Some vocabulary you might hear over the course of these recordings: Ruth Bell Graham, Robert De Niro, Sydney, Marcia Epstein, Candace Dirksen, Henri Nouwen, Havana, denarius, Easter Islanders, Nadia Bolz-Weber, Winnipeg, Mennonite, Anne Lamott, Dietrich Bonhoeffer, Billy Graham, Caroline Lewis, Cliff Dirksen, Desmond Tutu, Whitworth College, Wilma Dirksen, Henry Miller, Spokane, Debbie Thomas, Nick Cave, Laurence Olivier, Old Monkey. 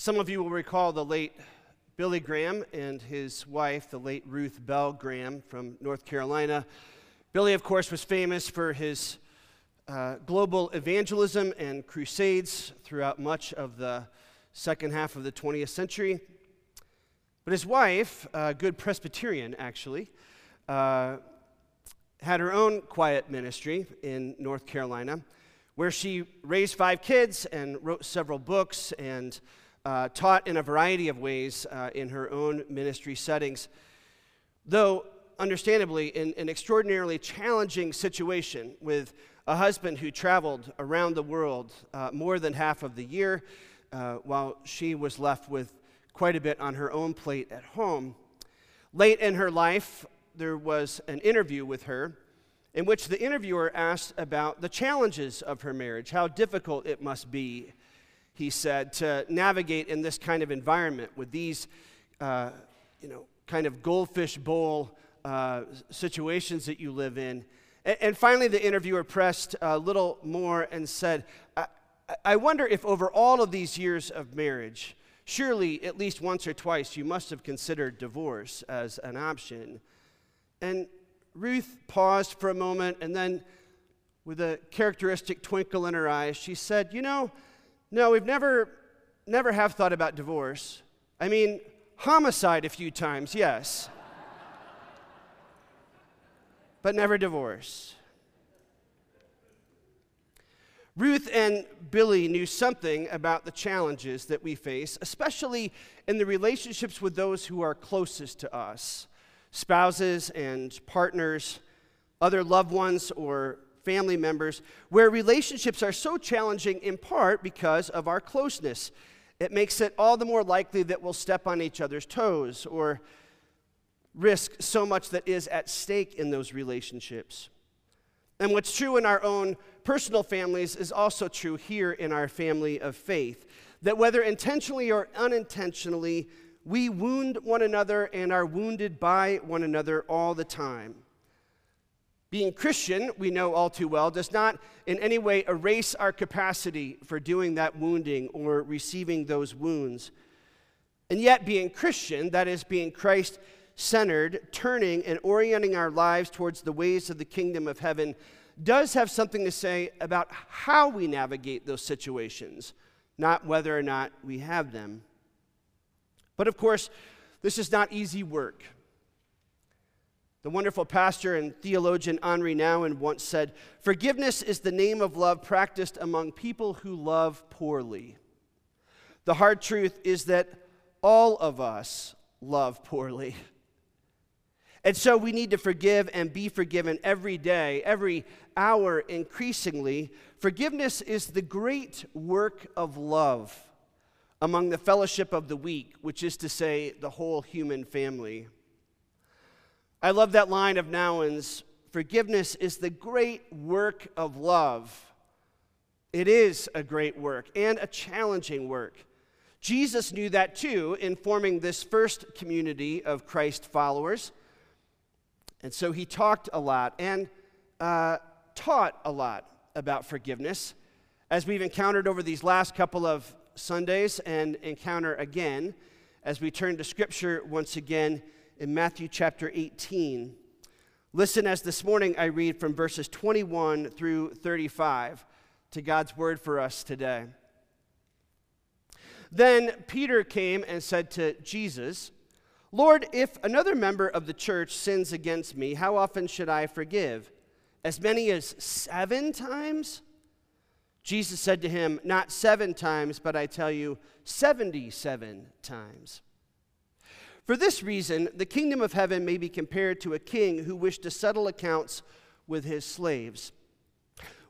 Some of you will recall the late Billy Graham and his wife, the late Ruth Bell Graham from North Carolina. Billy, of course, was famous for his global evangelism and crusades throughout much of the second half of the 20th century. But his wife, a good Presbyterian actually, had her own quiet ministry in North Carolina, where she raised 5 kids and wrote several books and taught in a variety of ways in her own ministry settings, though understandably in an extraordinarily challenging situation with a husband who traveled around the world more than half of the year, while she was left with quite a bit on her own plate at home. Late in her life, there was an interview with her in which the interviewer asked about the challenges of her marriage, how difficult it must be, he said, to navigate in this kind of environment with these, kind of goldfish bowl situations that you live in. And finally, the interviewer pressed a little more and said, I wonder if over all of these years of marriage, surely at least once or twice you must have considered divorce as an option. And Ruth paused for a moment, and then with a characteristic twinkle in her eyes, she said, no, we've never have thought about divorce. I mean, homicide a few times, yes, but never divorce. Ruth and Billy knew something about the challenges that we face, especially in the relationships with those who are closest to us. Spouses and partners, other loved ones or family members, where relationships are so challenging in part because of our closeness. It makes it all the more likely that we'll step on each other's toes or risk so much that is at stake in those relationships. And what's true in our own personal families is also true here in our family of faith, that whether intentionally or unintentionally, we wound one another and are wounded by one another all the time. Being Christian, we know all too well, does not in any way erase our capacity for doing that wounding or receiving those wounds. And yet being Christian, that is being Christ-centered, turning and orienting our lives towards the ways of the kingdom of heaven, does have something to say about how we navigate those situations, not whether or not we have them. But of course, this is not easy work. The wonderful pastor and theologian Henri Nouwen once said, "Forgiveness is the name of love practiced among people who love poorly." The hard truth is that all of us love poorly. And so we need to forgive and be forgiven every day, every hour increasingly. Forgiveness is the great work of love among the fellowship of the weak, which is to say, the whole human family. I love that line of Nouwen's, forgiveness is the great work of love. It is a great work and a challenging work. Jesus knew that too in forming this first community of Christ followers. And so he talked a lot and taught a lot about forgiveness, as we've encountered over these last couple of Sundays and encounter again as we turn to Scripture once again in Matthew chapter 18. Listen as this morning I read from verses 21 through 35 to God's word for us today. Then Peter came and said to Jesus, "Lord, if another member of the church sins against me, how often should I forgive? As many as 7 times?" Jesus said to him, "Not 7 times, but I tell you, 77 times. For this reason, the kingdom of heaven may be compared to a king who wished to settle accounts with his slaves.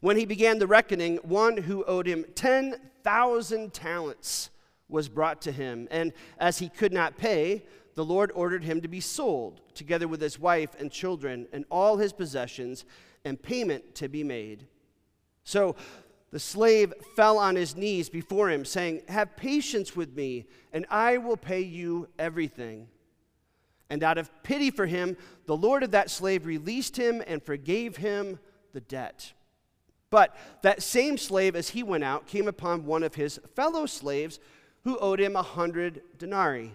When he began the reckoning, one who owed him 10,000 talents was brought to him, and as he could not pay, the Lord ordered him to be sold, together with his wife and children and all his possessions, and payment to be made. So the slave fell on his knees before him, saying, 'Have patience with me, and I will pay you everything.' And out of pity for him, the Lord of that slave released him and forgave him the debt. But that same slave, as he went out, came upon one of his fellow slaves who owed him 100 denarii.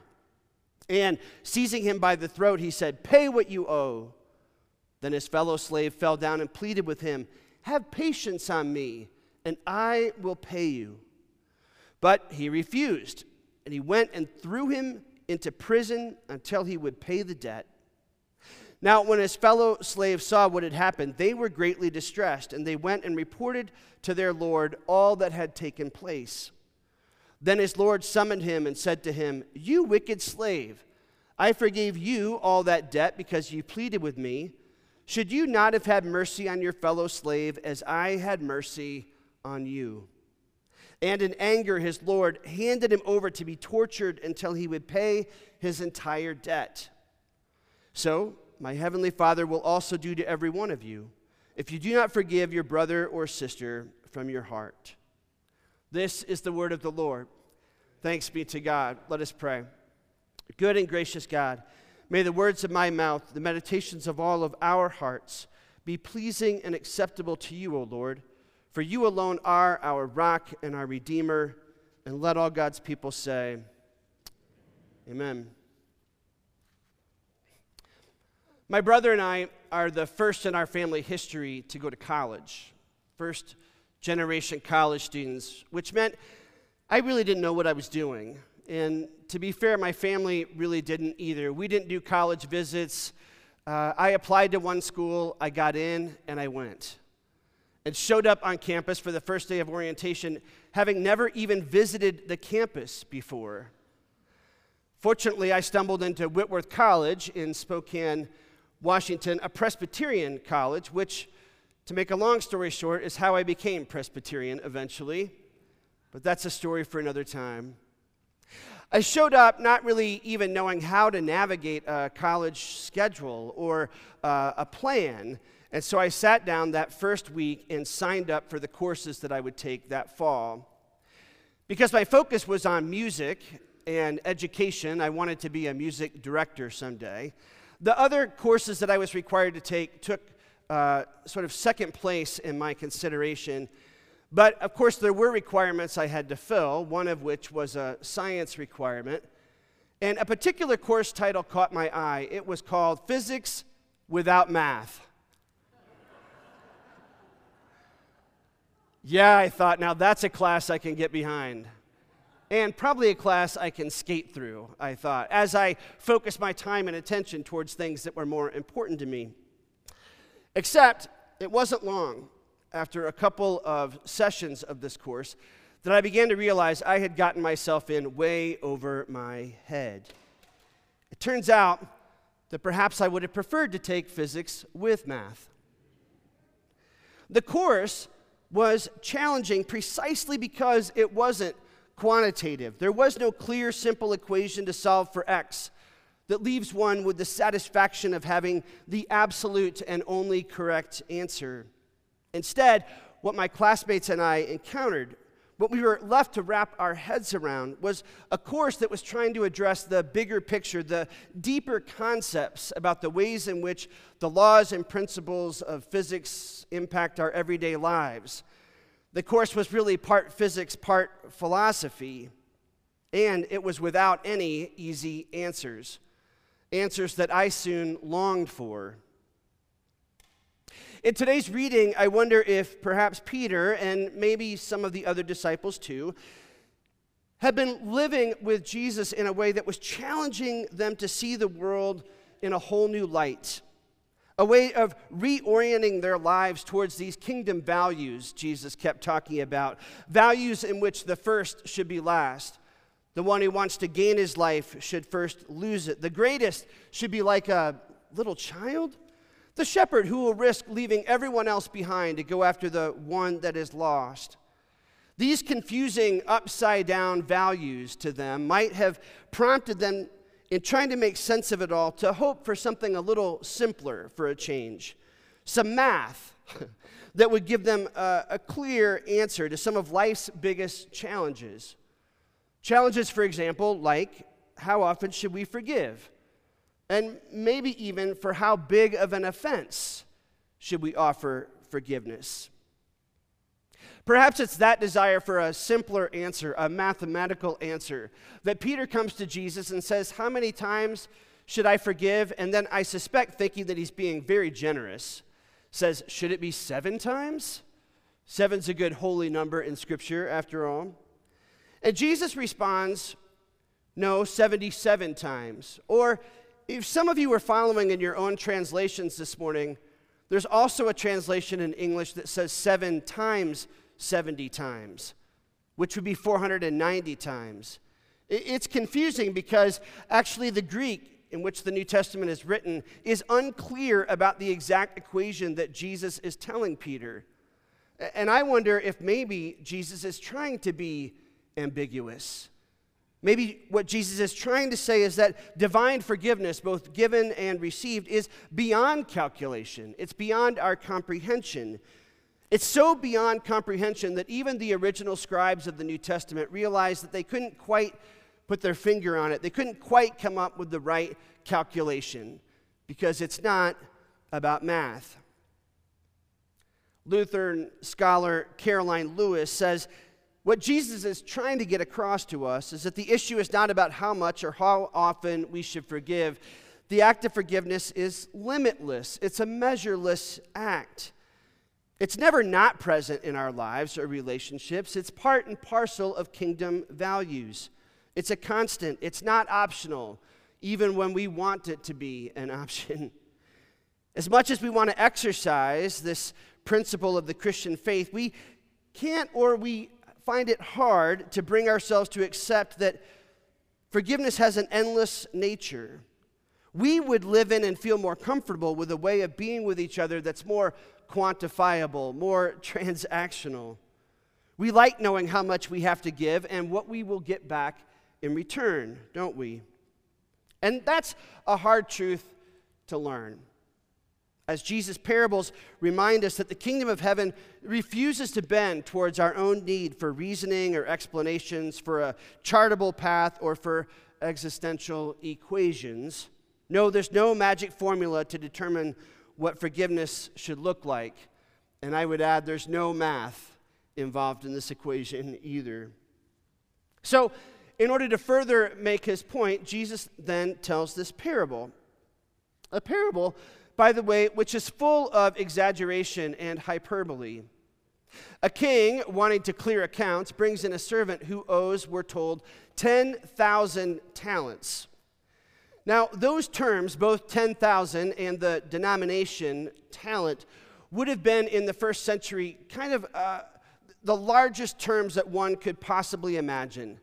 And seizing him by the throat, he said, "Pay what you owe." Then his fellow slave fell down and pleaded with him, "Have patience on me, and I will pay you." But he refused, and he went and threw him into prison until he would pay the debt. Now, when his fellow slaves saw what had happened, they were greatly distressed, and they went and reported to their Lord all that had taken place. Then his Lord summoned him and said to him, "You wicked slave, I forgave you all that debt because you pleaded with me. Should you not have had mercy on your fellow slave as I had mercy on you?" And in anger, his Lord handed him over to be tortured until he would pay his entire debt. So my heavenly Father will also do to every one of you, if you do not forgive your brother or sister from your heart. This is the word of the Lord. Thanks be to God. Let us pray. Good and gracious God, may the words of my mouth, the meditations of all of our hearts, be pleasing and acceptable to you, O Lord, for you alone are our rock and our Redeemer, and let all God's people say, Amen. My brother and I are the first in our family history to go to college, first-generation college students, which meant I really didn't know what I was doing. And to be fair, my family really didn't either. We didn't do college visits. I applied to one school, I got in, and I went. And showed up on campus for the first day of orientation, having never even visited the campus before. Fortunately, I stumbled into Whitworth College in Spokane, Washington, a Presbyterian college, which, to make a long story short, is how I became Presbyterian eventually, but that's a story for another time. I showed up not really even knowing how to navigate a college schedule or a plan, and so I sat down that first week and signed up for the courses that I would take that fall. Because my focus was on music and education, I wanted to be a music director someday. The other courses that I was required to take took sort of second place in my consideration, but of course there were requirements I had to fill, one of which was a science requirement, and a particular course title caught my eye. It was called Physics Without Math. Yeah, I thought, now that's a class I can get behind, and probably a class I can skate through, I thought, as I focused my time and attention towards things that were more important to me. Except, it wasn't long after a couple of sessions of this course that I began to realize I had gotten myself in way over my head. It turns out that perhaps I would have preferred to take physics with math. The course was challenging precisely because it wasn't quantitative. There was no clear, simple equation to solve for X that leaves one with the satisfaction of having the absolute and only correct answer. Instead, what my classmates and I encountered, what we were left to wrap our heads around, was a course that was trying to address the bigger picture, the deeper concepts about the ways in which the laws and principles of physics impact our everyday lives. The course was really part physics, part philosophy, and it was without any easy answers, answers that I soon longed for. In today's reading, I wonder if perhaps Peter, and maybe some of the other disciples too, had been living with Jesus in a way that was challenging them to see the world in a whole new light. A way of reorienting their lives towards these kingdom values Jesus kept talking about. Values in which the first should be last. The one who wants to gain his life should first lose it. The greatest should be like a little child. The shepherd who will risk leaving everyone else behind to go after the one that is lost. These confusing, upside-down values to them might have prompted them, in trying to make sense of it all, to hope for something a little simpler for a change, some math that would give them a clear answer to some of life's biggest challenges. Challenges, for example, like how often should we forgive? And maybe even for how big of an offense should we offer forgiveness? Perhaps it's that desire for a simpler answer, a mathematical answer, that Peter comes to Jesus and says, how many times should I forgive? And then I suspect, thinking that he's being very generous, says, should it be 7 times? 7's a good holy number in Scripture, after all. And Jesus responds, no, 77 times. Or if some of you were following in your own translations this morning, there's also a translation in English that says 7 times 70 times, which would be 490 times. It's confusing because actually the Greek in which the New Testament is written is unclear about the exact equation that Jesus is telling Peter. And I wonder if maybe Jesus is trying to be ambiguous. Maybe what Jesus is trying to say is that divine forgiveness, both given and received, is beyond calculation. It's beyond our comprehension. It's so beyond comprehension that even the original scribes of the New Testament realized that they couldn't quite put their finger on it. They couldn't quite come up with the right calculation because it's not about math. Lutheran scholar Caroline Lewis says, what Jesus is trying to get across to us is that the issue is not about how much or how often we should forgive. The act of forgiveness is limitless. It's a measureless act. It's never not present in our lives or relationships. It's part and parcel of kingdom values. It's a constant. It's not optional, even when we want it to be an option. As much as we want to exercise this principle of the Christian faith, we can't or we find it hard to bring ourselves to accept that forgiveness has an endless nature. We would live in and feel more comfortable with a way of being with each other that's more quantifiable, more transactional. We like knowing how much we have to give and what we will get back in return, don't we? And that's a hard truth to learn. As Jesus' parables remind us that the kingdom of heaven refuses to bend towards our own need for reasoning or explanations, for a chartable path, or for existential equations. No, there's no magic formula to determine what forgiveness should look like. And I would add, there's no math involved in this equation either. So, in order to further make his point, Jesus then tells this parable. A parable, by the way, which is full of exaggeration and hyperbole. A king, wanting to clear accounts, brings in a servant who owes, we're told, 10,000 talents. Now, those terms, both 10,000 and the denomination talent, would have been in the first century kind of the largest terms that one could possibly imagine.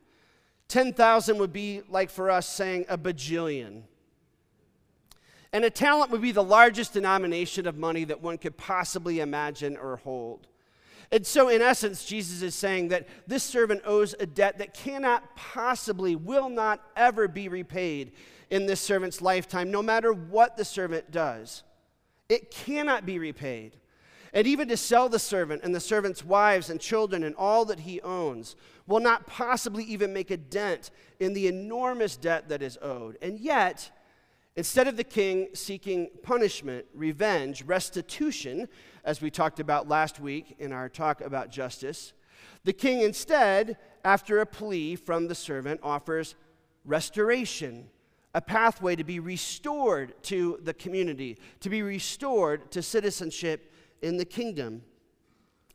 10,000 would be like for us saying a bajillion. And a talent would be the largest denomination of money that one could possibly imagine or hold. And so, in essence, Jesus is saying that this servant owes a debt that cannot possibly, will not ever be repaid in this servant's lifetime, no matter what the servant does. It cannot be repaid. And even to sell the servant and the servant's wives and children and all that he owns will not possibly even make a dent in the enormous debt that is owed. And yet, instead of the king seeking punishment, revenge, restitution, as we talked about last week in our talk about justice, the king instead, after a plea from the servant, offers restoration, a pathway to be restored to the community, to be restored to citizenship in the kingdom.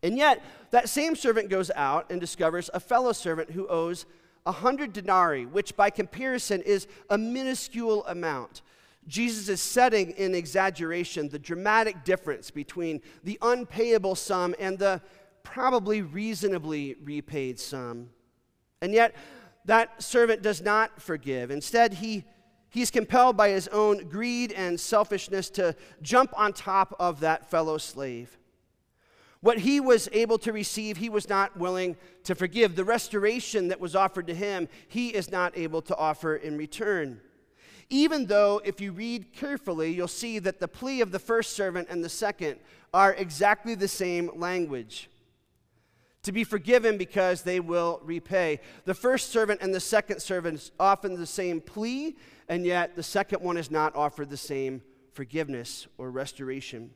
And yet, that same servant goes out and discovers a fellow servant who owes 100 denarii, which by comparison is a minuscule amount. Jesus is setting in exaggeration the dramatic difference between the unpayable sum and the probably reasonably repaid sum. And yet, that servant does not forgive. Instead, he's compelled by his own greed and selfishness to jump on top of that fellow slave. What he was able to receive, he was not willing to forgive. The restoration that was offered to him, he is not able to offer in return. Even though, if you read carefully, you'll see that the plea of the first servant and the second are exactly the same language. To be forgiven because they will repay. The first servant and the second servant is often the same plea, and yet the second one is not offered the same forgiveness or restoration.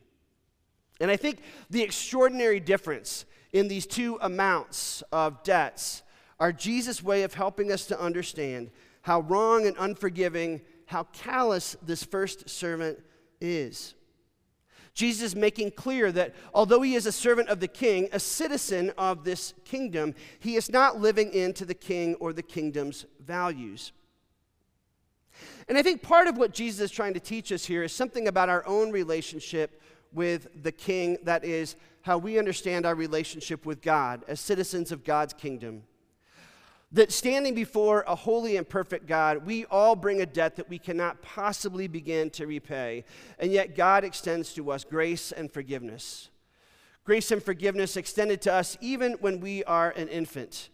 And I think the extraordinary difference in these two amounts of debts are Jesus' way of helping us to understand how wrong and unforgiving, how callous this first servant is. Jesus is making clear that although he is a servant of the king, a citizen of this kingdom, he is not living into the king or the kingdom's values. And I think part of what Jesus is trying to teach us here is something about our own relationship with the king, that is, how we understand our relationship with God as citizens of God's kingdom. That standing before a holy and perfect God, we all bring a debt that we cannot possibly begin to repay, and yet God extends to us grace and forgiveness. Grace and forgiveness extended to us even when we are an infant,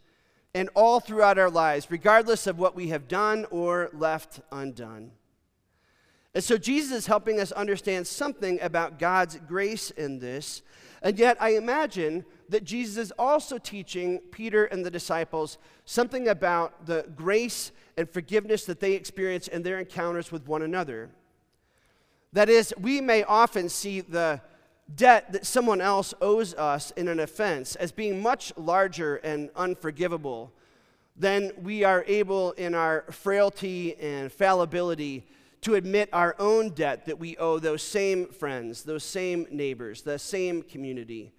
and all throughout our lives, regardless of what we have done or left undone. And so Jesus is helping us understand something about God's grace in this, and yet I imagine that Jesus is also teaching Peter and the disciples something about the grace and forgiveness that they experience in their encounters with one another. That is, we may often see the debt that someone else owes us in an offense as being much larger and unforgivable than we are able in our frailty and fallibility to admit our own debt that we owe those same friends, those same neighbors, the same community.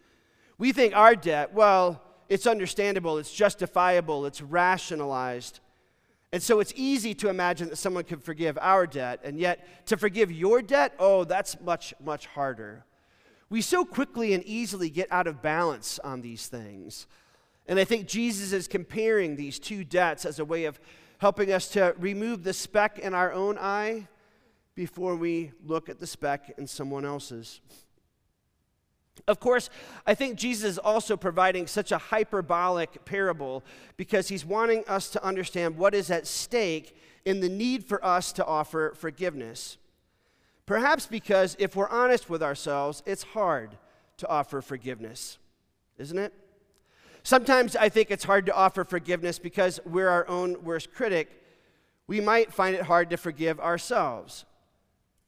We think our debt, well, it's understandable, it's justifiable, it's rationalized. And so it's easy to imagine that someone could forgive our debt, and yet to forgive your debt, oh, that's much, much harder. We so quickly and easily get out of balance on these things. And I think Jesus is comparing these two debts as a way of helping us to remove the speck in our own eye before we look at the speck in someone else's. Of course, I think Jesus is also providing such a hyperbolic parable because he's wanting us to understand what is at stake in the need for us to offer forgiveness. Perhaps because if we're honest with ourselves, it's hard to offer forgiveness, isn't it? Sometimes I think it's hard to offer forgiveness because we're our own worst critic. We might find it hard to forgive ourselves.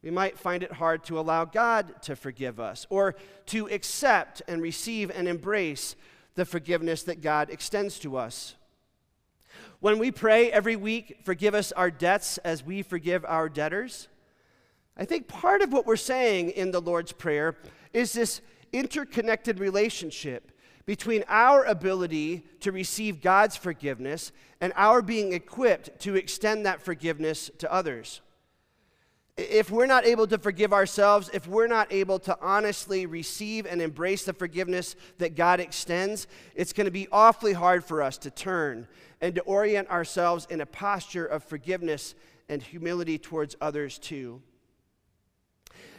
We might find it hard to allow God to forgive us or to accept and receive and embrace the forgiveness that God extends to us. When we pray every week, forgive us our debts as we forgive our debtors, I think part of what we're saying in the Lord's Prayer is this interconnected relationship between our ability to receive God's forgiveness and our being equipped to extend that forgiveness to others. If we're not able to forgive ourselves, if we're not able to honestly receive and embrace the forgiveness that God extends, it's going to be awfully hard for us to turn and to orient ourselves in a posture of forgiveness and humility towards others too.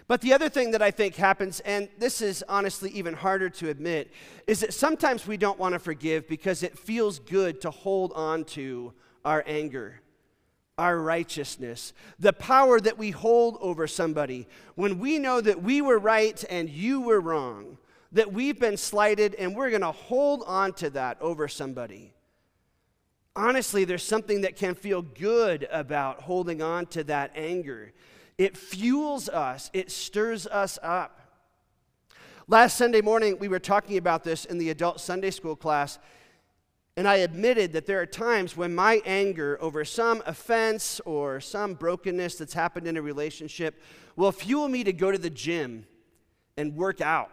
But the other thing that I think happens, and this is honestly even harder to admit, is that sometimes we don't want to forgive because it feels good to hold on to our anger, our righteousness, the power that we hold over somebody when we know that we were right and you were wrong, that we've been slighted and we're going to hold on to that over somebody. Honestly, there's something that can feel good about holding on to that anger. It fuels us. It stirs us up. Last Sunday morning, we were talking about this in the adult Sunday school class. And I admitted that there are times when my anger over some offense or some brokenness that's happened in a relationship will fuel me to go to the gym and work out.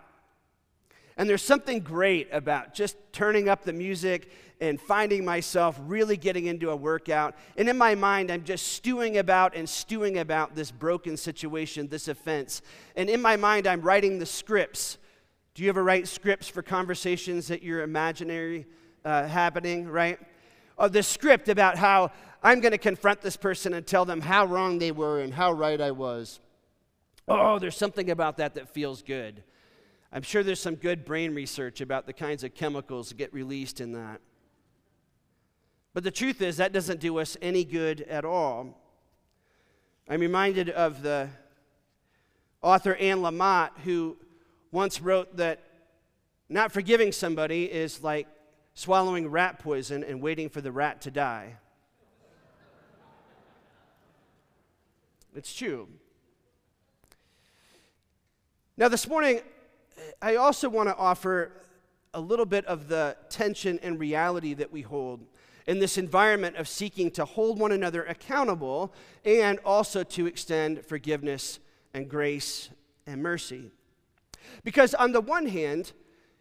And there's something great about just turning up the music and finding myself really getting into a workout. And in my mind, I'm just stewing about this broken situation, this offense. And in my mind, I'm writing the scripts. Do you ever write scripts for conversations that you're imaginary happening, right? Of the script about how I'm going to confront this person and tell them how wrong they were and how right I was. Oh, there's something about that that feels good. I'm sure there's some good brain research about the kinds of chemicals that get released in that. But the truth is that doesn't do us any good at all. I'm reminded of the author Anne Lamott, who once wrote that not forgiving somebody is like swallowing rat poison and waiting for the rat to die. It's true. Now this morning, I also want to offer a little bit of the tension and reality that we hold in this environment of seeking to hold one another accountable and also to extend forgiveness and grace and mercy. Because on the one hand,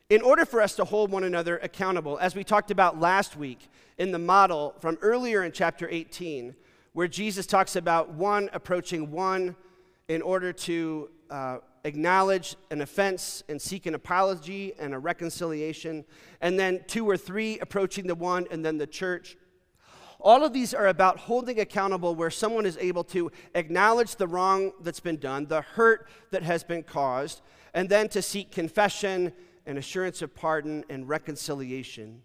in order for us to hold one another accountable, as we talked about last week in the model from earlier in chapter 18, where Jesus talks about one approaching one in order to acknowledge an offense and seek an apology and a reconciliation, and then two or three approaching the one, and then the church. All of these are about holding accountable where someone is able to acknowledge the wrong that's been done, the hurt that has been caused, and then to seek confession and assurance of pardon and reconciliation.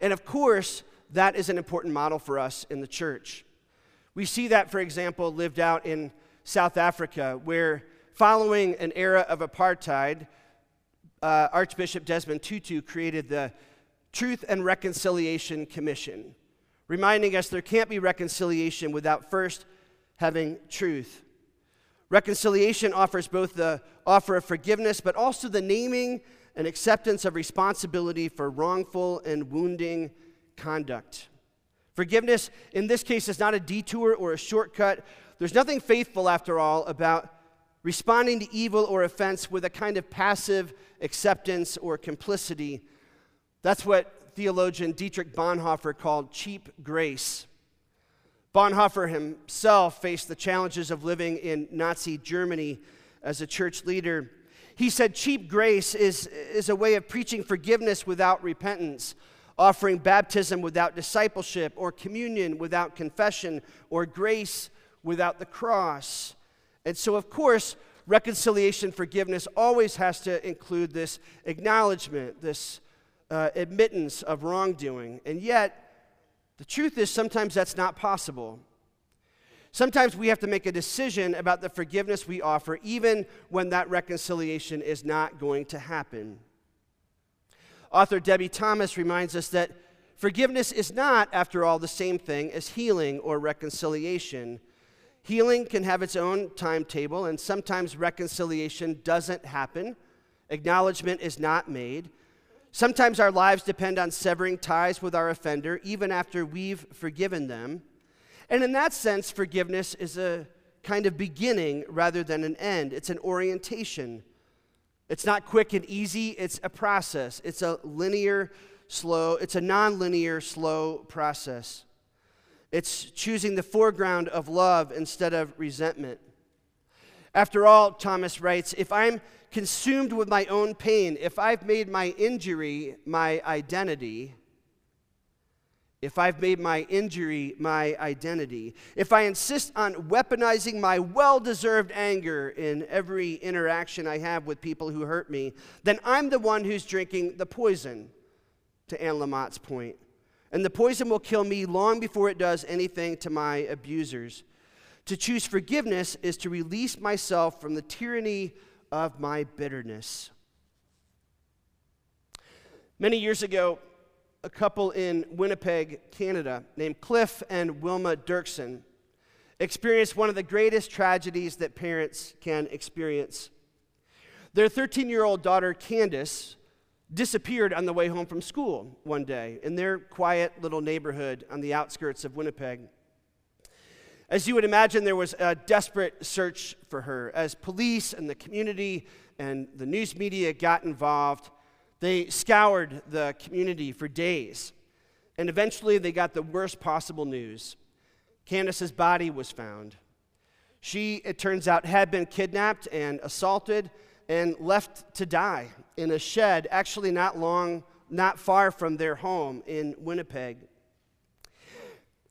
And of course, that is an important model for us in the church. We see that, for example, lived out in South Africa, where following an era of apartheid, Archbishop Desmond Tutu created the Truth and Reconciliation Commission, reminding us there can't be reconciliation without first having truth. Reconciliation offers both the offer of forgiveness, but also the naming and acceptance of responsibility for wrongful and wounding conduct. Forgiveness, in this case, is not a detour or a shortcut. There's nothing faithful, after all, about responding to evil or offense with a kind of passive acceptance or complicity. That's what theologian Dietrich Bonhoeffer called cheap grace. Bonhoeffer himself faced the challenges of living in Nazi Germany as a church leader. He said cheap grace is a way of preaching forgiveness without repentance, offering baptism without discipleship, or communion without confession, or grace without the cross. And so, of course, reconciliation, forgiveness always has to include this acknowledgement, this admittance of wrongdoing. And yet, the truth is sometimes that's not possible. Sometimes we have to make a decision about the forgiveness we offer, even when that reconciliation is not going to happen. Author Debbie Thomas reminds us that forgiveness is not, after all, the same thing as healing or reconciliation. Healing can have its own timetable, and sometimes reconciliation doesn't happen. Acknowledgement is not made. Sometimes our lives depend on severing ties with our offender, even after we've forgiven them. And in that sense, forgiveness is a kind of beginning rather than an end. It's an orientation. It's not quick and easy. It's a process. It's a non-linear, slow process. It's choosing the foreground of love instead of resentment. After all, Thomas writes, if I'm consumed with my own pain, if I've made my injury my identity, if I insist on weaponizing my well-deserved anger in every interaction I have with people who hurt me, then I'm the one who's drinking the poison, to Anne Lamott's point. And the poison will kill me long before it does anything to my abusers. To choose forgiveness is to release myself from the tyranny of my bitterness. Many years ago, a couple in Winnipeg, Canada, named Cliff and Wilma Dirksen, experienced one of the greatest tragedies that parents can experience. Their 13-year-old daughter, Candace, disappeared on the way home from school one day in their quiet little neighborhood on the outskirts of Winnipeg. As you would imagine, there was a desperate search for her. As police and the community and the news media got involved, they scoured the community for days, and eventually they got the worst possible news. Candace's body was found. She, it turns out, had been kidnapped and assaulted and left to die in a shed, actually not far from their home in Winnipeg.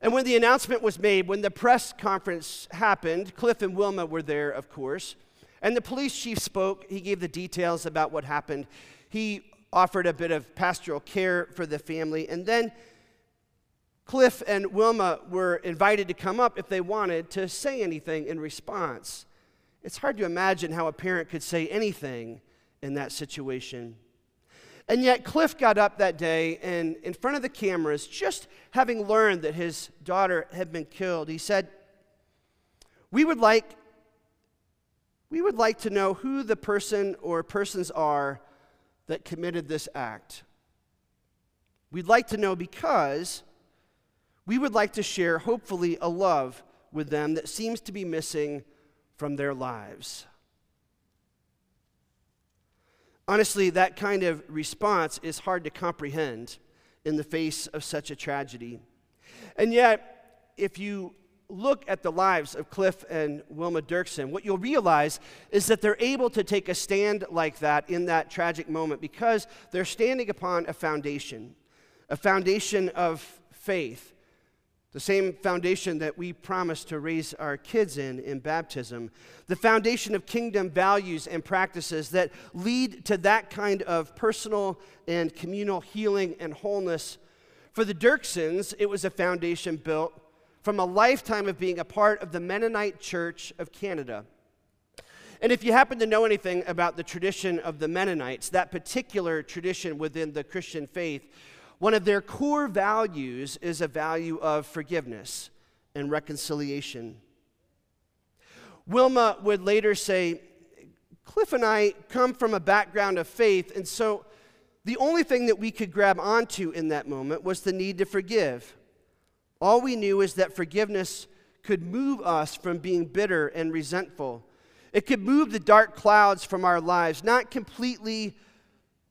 And when the announcement was made, when the press conference happened, Cliff and Wilma were there, of course, and the police chief spoke. He gave the details about what happened. He offered a bit of pastoral care for the family, and then Cliff and Wilma were invited to come up if they wanted to say anything in response. It's hard to imagine how a parent could say anything in that situation. And yet Cliff got up that day, and in front of the cameras, just having learned that his daughter had been killed, he said, "We would like to know who the person or persons are that committed this act? We'd like to know because we would like to share, hopefully, a love with them that seems to be missing from their lives. Honestly, that kind of response is hard to comprehend in the face of such a tragedy. And yet, if you look at the lives of Cliff and Wilma Dirksen, what you'll realize is that they're able to take a stand like that in that tragic moment because they're standing upon a foundation of faith, the same foundation that we promise to raise our kids in baptism, the foundation of kingdom values and practices that lead to that kind of personal and communal healing and wholeness. For the Dirksens, it was a foundation built from a lifetime of being a part of the Mennonite Church of Canada. And if you happen to know anything about the tradition of the Mennonites, that particular tradition within the Christian faith, one of their core values is a value of forgiveness and reconciliation. Wilma would later say, Cliff and I come from a background of faith, and so the only thing that we could grab onto in that moment was the need to forgive. All we knew is that forgiveness could move us from being bitter and resentful. It could move the dark clouds from our lives, not completely,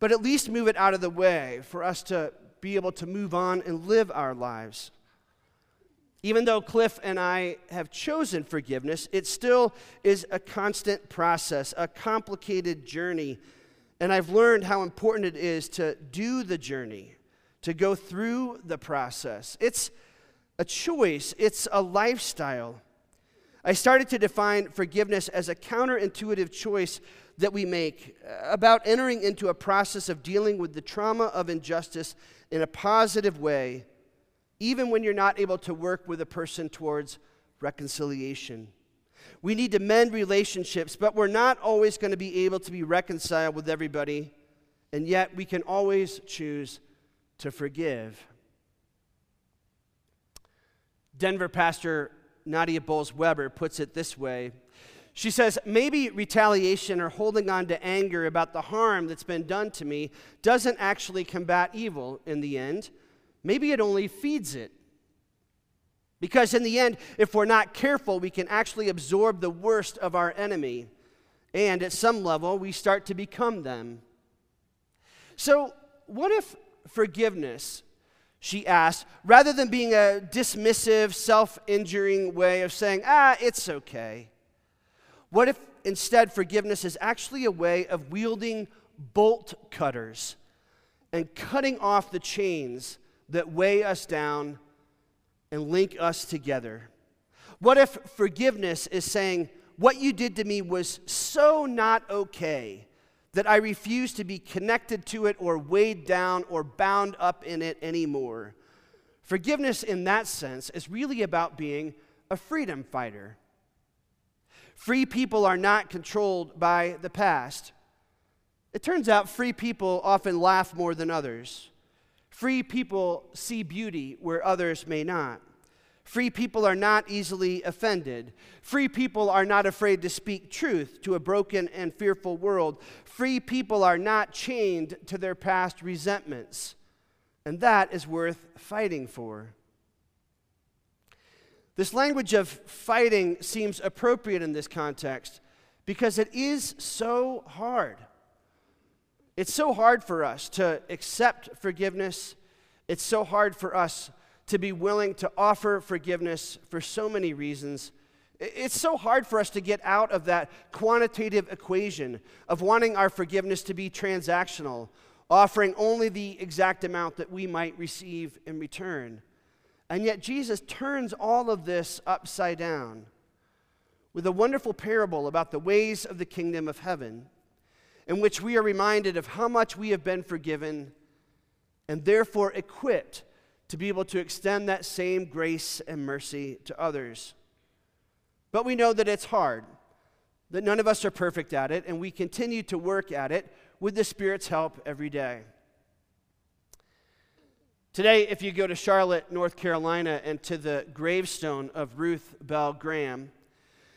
but at least move it out of the way for us to be able to move on and live our lives. Even though Cliff and I have chosen forgiveness, it still is a constant process, a complicated journey, and I've learned how important it is to do the journey, to go through the process. It's a choice, it's a lifestyle. I started to define forgiveness as a counterintuitive choice that we make about entering into a process of dealing with the trauma of injustice in a positive way, even when you're not able to work with a person towards reconciliation. We need to mend relationships, but we're not always going to be able to be reconciled with everybody, and yet we can always choose to forgive. Denver pastor Nadia Bolz-Weber puts it this way. She says, maybe retaliation or holding on to anger about the harm that's been done to me doesn't actually combat evil in the end. Maybe it only feeds it. Because in the end, if we're not careful, we can actually absorb the worst of our enemy. And at some level, we start to become them. So what if forgiveness, she asked, rather than being a dismissive, self-injuring way of saying, it's okay. What if instead forgiveness is actually a way of wielding bolt cutters and cutting off the chains that weigh us down and link us together? What if forgiveness is saying, what you did to me was so not okay that I refuse to be connected to it or weighed down or bound up in it anymore? Forgiveness in that sense is really about being a freedom fighter. Free people are not controlled by the past. It turns out free people often laugh more than others. Free people see beauty where others may not. Free people are not easily offended. Free people are not afraid to speak truth to a broken and fearful world. Free people are not chained to their past resentments. And that is worth fighting for. This language of fighting seems appropriate in this context because it is so hard. It's so hard for us to accept forgiveness. It's so hard for us to be willing to offer forgiveness for so many reasons. It's so hard for us to get out of that quantitative equation of wanting our forgiveness to be transactional, offering only the exact amount that we might receive in return. And yet Jesus turns all of this upside down with a wonderful parable about the ways of the kingdom of heaven, in which we are reminded of how much we have been forgiven and therefore equipped to be able to extend that same grace and mercy to others. But we know that it's hard, that none of us are perfect at it, and we continue to work at it with the Spirit's help every day. Today, if you go to Charlotte, North Carolina, and to the gravestone of Ruth Bell Graham,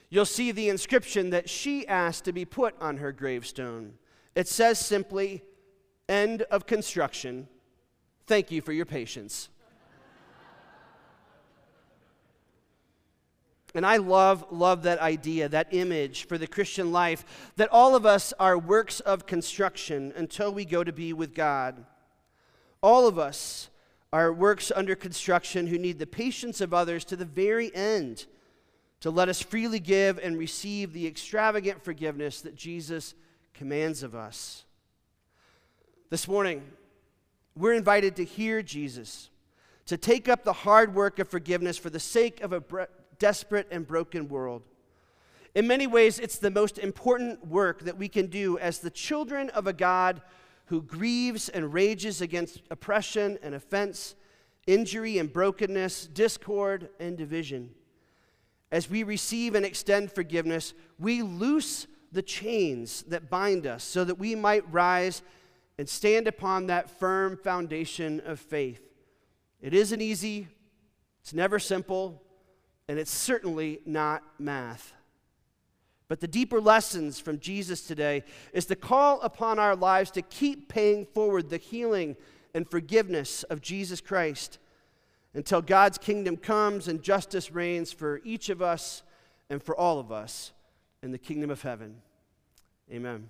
you'll see the inscription that she asked to be put on her gravestone. It says simply, End of construction. Thank you for your patience. And I love that idea, that image for the Christian life, that all of us are works of construction until we go to be with God. All of us are works under construction who need the patience of others to the very end to let us freely give and receive the extravagant forgiveness that Jesus commands of us. This morning, we're invited to hear Jesus, to take up the hard work of forgiveness for the sake of a desperate and broken world. In many ways, it's the most important work that we can do as the children of a God who grieves and rages against oppression and offense, injury and brokenness, discord and division. As we receive and extend forgiveness, we loose the chains that bind us so that we might rise and stand upon that firm foundation of faith. It isn't easy, it's never simple, and it's certainly not math. But the deeper lessons from Jesus today is the call upon our lives to keep paying forward the healing and forgiveness of Jesus Christ until God's kingdom comes and justice reigns for each of us and for all of us in the kingdom of heaven. Amen.